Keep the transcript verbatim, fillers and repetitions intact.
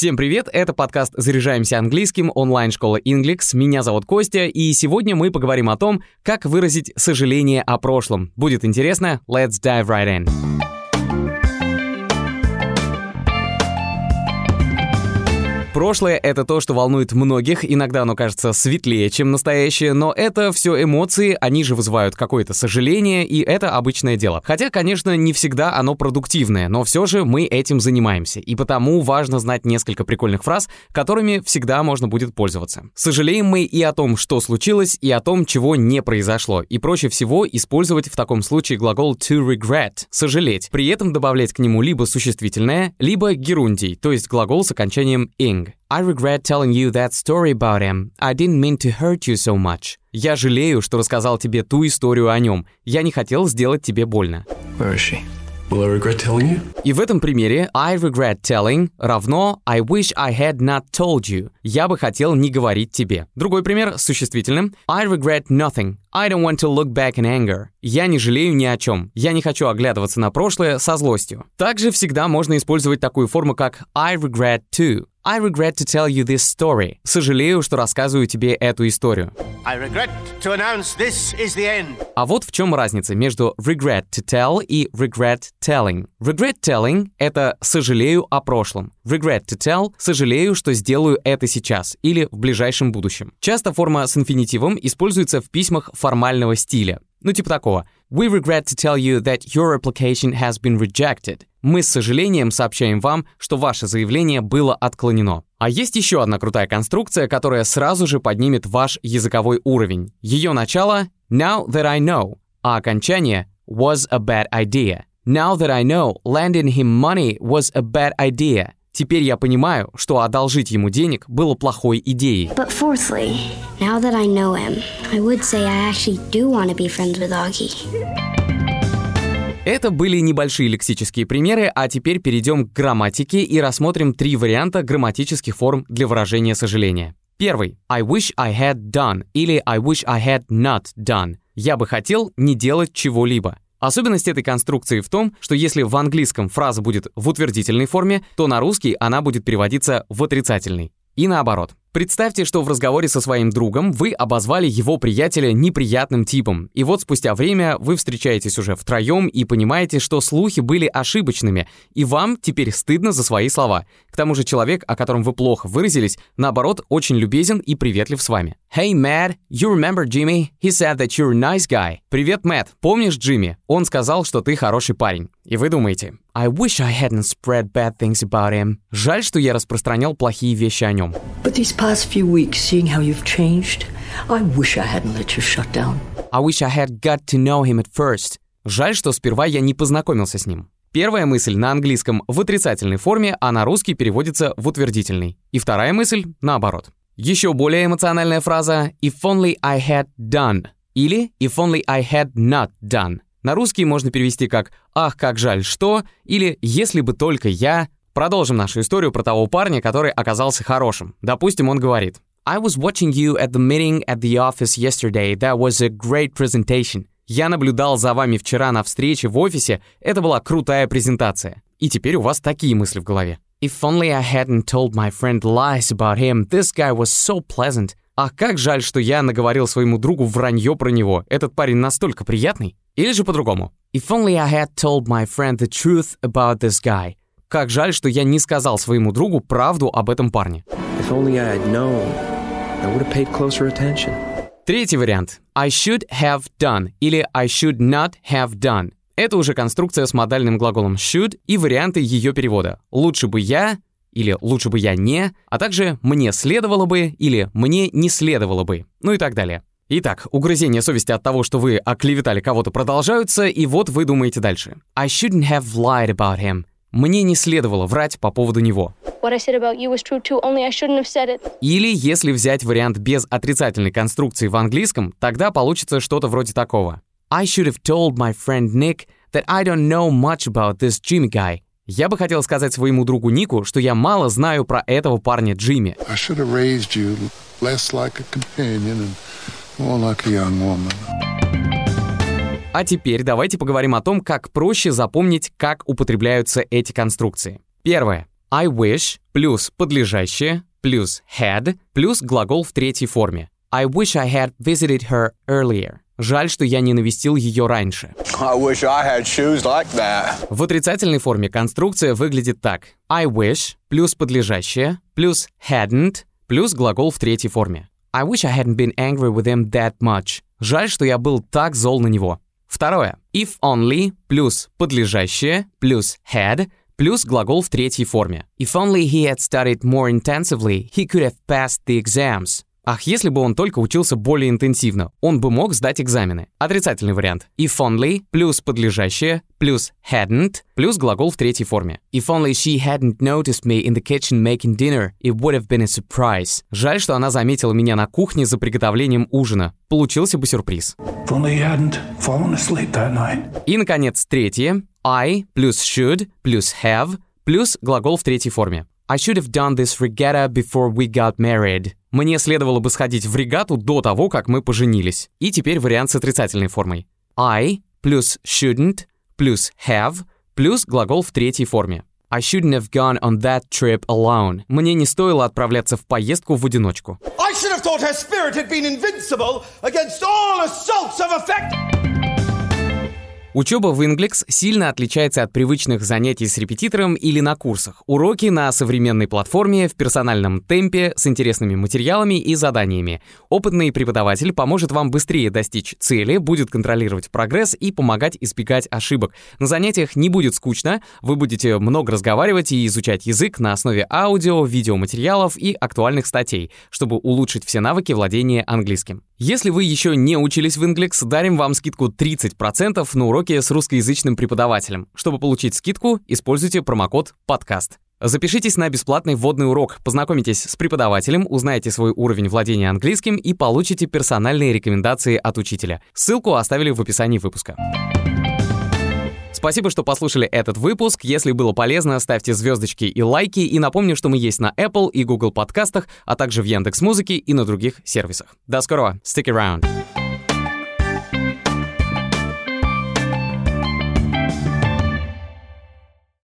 Всем привет, это подкаст «Заряжаемся английским» онлайн-школы Инглекс. Меня зовут Костя, и сегодня мы поговорим о том, как выразить сожаление о прошлом. Будет интересно? Let's dive right in. Прошлое — это то, что волнует многих, иногда оно кажется светлее, чем настоящее, но это все эмоции, они же вызывают какое-то сожаление, и это обычное дело. Хотя, конечно, не всегда оно продуктивное, но все же мы этим занимаемся, и потому важно знать несколько прикольных фраз, которыми всегда можно будет пользоваться. Сожалеем мы и о том, что случилось, и о том, чего не произошло, и проще всего использовать в таком случае глагол to regret — сожалеть, при этом добавлять к нему либо существительное, либо герундий, то есть глагол с окончанием ing. I regret telling you that story about him. I didn't mean to hurt you so much. Я жалею, что рассказал тебе ту историю о нем. Я не хотел сделать тебе больно. Where is she? Will I regret telling you? И в этом примере I regret telling равно I wish I had not told you. Я бы хотел не говорить тебе. Другой пример с существительным. I regret nothing. I don't want to look back in anger. Я не жалею ни о чем. Я не хочу оглядываться на прошлое со злостью. Также всегда можно использовать такую форму, как I regret to. I regret to tell you this story. Сожалею, что рассказываю тебе эту историю. I regret to announce this is the end. А вот в чем разница между regret to tell и regret telling. Regret telling — это «сожалею о прошлом». Regret to tell — «сожалею, что сделаю это сейчас» или «в ближайшем будущем». Часто форма с инфинитивом используется в письмах формального стиля. Ну, типа такого. We regret to tell you that your application has been rejected. Мы с сожалением сообщаем вам, что ваше заявление было отклонено. А есть еще одна крутая конструкция, которая сразу же поднимет ваш языковой уровень. Ее начало now that I know, а окончание was a bad idea. Now that I know, lending him money was a bad idea. Теперь я понимаю, что одолжить ему денег было плохой идеей. But fourthly, now that I know him, I would say I actually do want to be friends with Augie. Это были небольшие лексические примеры, а теперь перейдем к грамматике и рассмотрим три варианта грамматических форм для выражения сожаления. Первый. I wish I had done или I wish I had not done. Я бы хотел не делать чего-либо. Особенность этой конструкции в том, что если в английском фраза будет в утвердительной форме, то на русский она будет переводиться в отрицательный. И наоборот. Представьте, что в разговоре со своим другом вы обозвали его приятеля неприятным типом, и вот спустя время вы встречаетесь уже втроем и понимаете, что слухи были ошибочными, и вам теперь стыдно за свои слова. К тому же человек, о котором вы плохо выразились, наоборот, очень любезен и приветлив с вами. Hey, Matt, you remember Jimmy? He said that you're a nice guy. Привет, Мэтт, помнишь Джимми? Он сказал, что ты хороший парень. И вы думаете, I wish I hadn't spread bad things about him. Жаль, что я распространял плохие вещи о нем. Past few weeks, seeing how you've changed, I wish I hadn't let you shut down. I wish I had got to know him at first. Жаль, что сперва я не познакомился с ним. Первая мысль на английском в отрицательной форме, а на русский переводится в утвердительный. И вторая мысль наоборот. Еще более эмоциональная фраза if only I had done или if only I had not done. На русский можно перевести как «ах, как жаль, что» или «если бы только я». Продолжим нашу историю про того парня, который оказался хорошим. Допустим, он говорит: I was watching you at the meeting at the office yesterday. That was a great presentation. Я наблюдал за вами вчера на встрече в офисе. Это была крутая презентация. И теперь у вас такие мысли в голове. If only I hadn't told my friend lies about him. This guy was so pleasant. Ах, как жаль, что я наговорил своему другу вранье про него. Этот парень настолько приятный. Или же по-другому. If only I had told my friend the truth about this guy. Как жаль, что я не сказал своему другу правду об этом парне. If only I had known, I would have paid closer attention. Третий вариант. I should have done или I should not have done. Это уже конструкция с модальным глаголом should и варианты ее перевода. Лучше бы я или лучше бы я не, а также мне следовало бы или мне не следовало бы, ну и так далее. Итак, угрызения совести от того, что вы оклеветали кого-то, продолжаются, и вот вы думаете дальше. I shouldn't have lied about him. Мне не следовало врать по поводу него. Или если взять вариант без отрицательной конструкции в английском, тогда получится что-то вроде такого. I should have told my friend Nick that I don't know much about this Jimmy guy. Я бы хотел сказать своему другу Нику, что я мало знаю про этого парня Джимми. I should have raised you less like a companion and more like a young woman. А теперь давайте поговорим о том, как проще запомнить, как употребляются эти конструкции. Первое. I wish плюс подлежащее плюс had плюс глагол в третьей форме. I wish I had visited her earlier. Жаль, что я не навестил ее раньше. I wish I had shoes like that. В отрицательной форме конструкция выглядит так. I wish плюс подлежащее плюс hadn't плюс глагол в третьей форме. I wish I hadn't been angry with him that much. Жаль, что я был так зол на него. Второе. If only плюс подлежащее плюс had плюс глагол в третьей форме. If only he had studied more intensively, he could have passed the exams. Ах, если бы он только учился более интенсивно, он бы мог сдать экзамены. Отрицательный вариант. If only плюс подлежащее плюс hadn't плюс глагол в третьей форме. If only she hadn't noticed me in the kitchen making dinner, it would have been a surprise. Жаль, что она заметила меня на кухне за приготовлением ужина. Получился бы сюрприз. If only you hadn't fallen asleep that night. И, наконец, третье. I плюс should плюс have плюс глагол в третьей форме. I should have done this regatta before we got married. Мне следовало бы сходить в регату до того, как мы поженились. И теперь вариант с отрицательной формой. I плюс shouldn't плюс have плюс глагол в третьей форме. I shouldn't have gone on that trip alone. Мне не стоило отправляться в поездку в одиночку. I should have thought her spirit had been invincible against all assaults of affect. Учеба в Инглекс сильно отличается от привычных занятий с репетитором или на курсах. Уроки на современной платформе, в персональном темпе, с интересными материалами и заданиями. Опытный преподаватель поможет вам быстрее достичь цели, будет контролировать прогресс и помогать избегать ошибок. На занятиях не будет скучно, вы будете много разговаривать и изучать язык на основе аудио, видеоматериалов и актуальных статей, чтобы улучшить все навыки владения английским. Если вы еще не учились в Инглекс, дарим вам скидку тридцать процентов на уроки с русскоязычным преподавателем. Чтобы получить скидку, используйте промокод «Подкаст». Запишитесь на бесплатный вводный урок, познакомитесь с преподавателем, узнаете свой уровень владения английским и получите персональные рекомендации от учителя. Ссылку оставили в описании выпуска. Спасибо, что послушали этот выпуск. Если было полезно, ставьте звездочки и лайки. И напомню, что мы есть на Apple и Google подкастах, а также в Яндекс.Музыке и на других сервисах. До скорого. Stick around.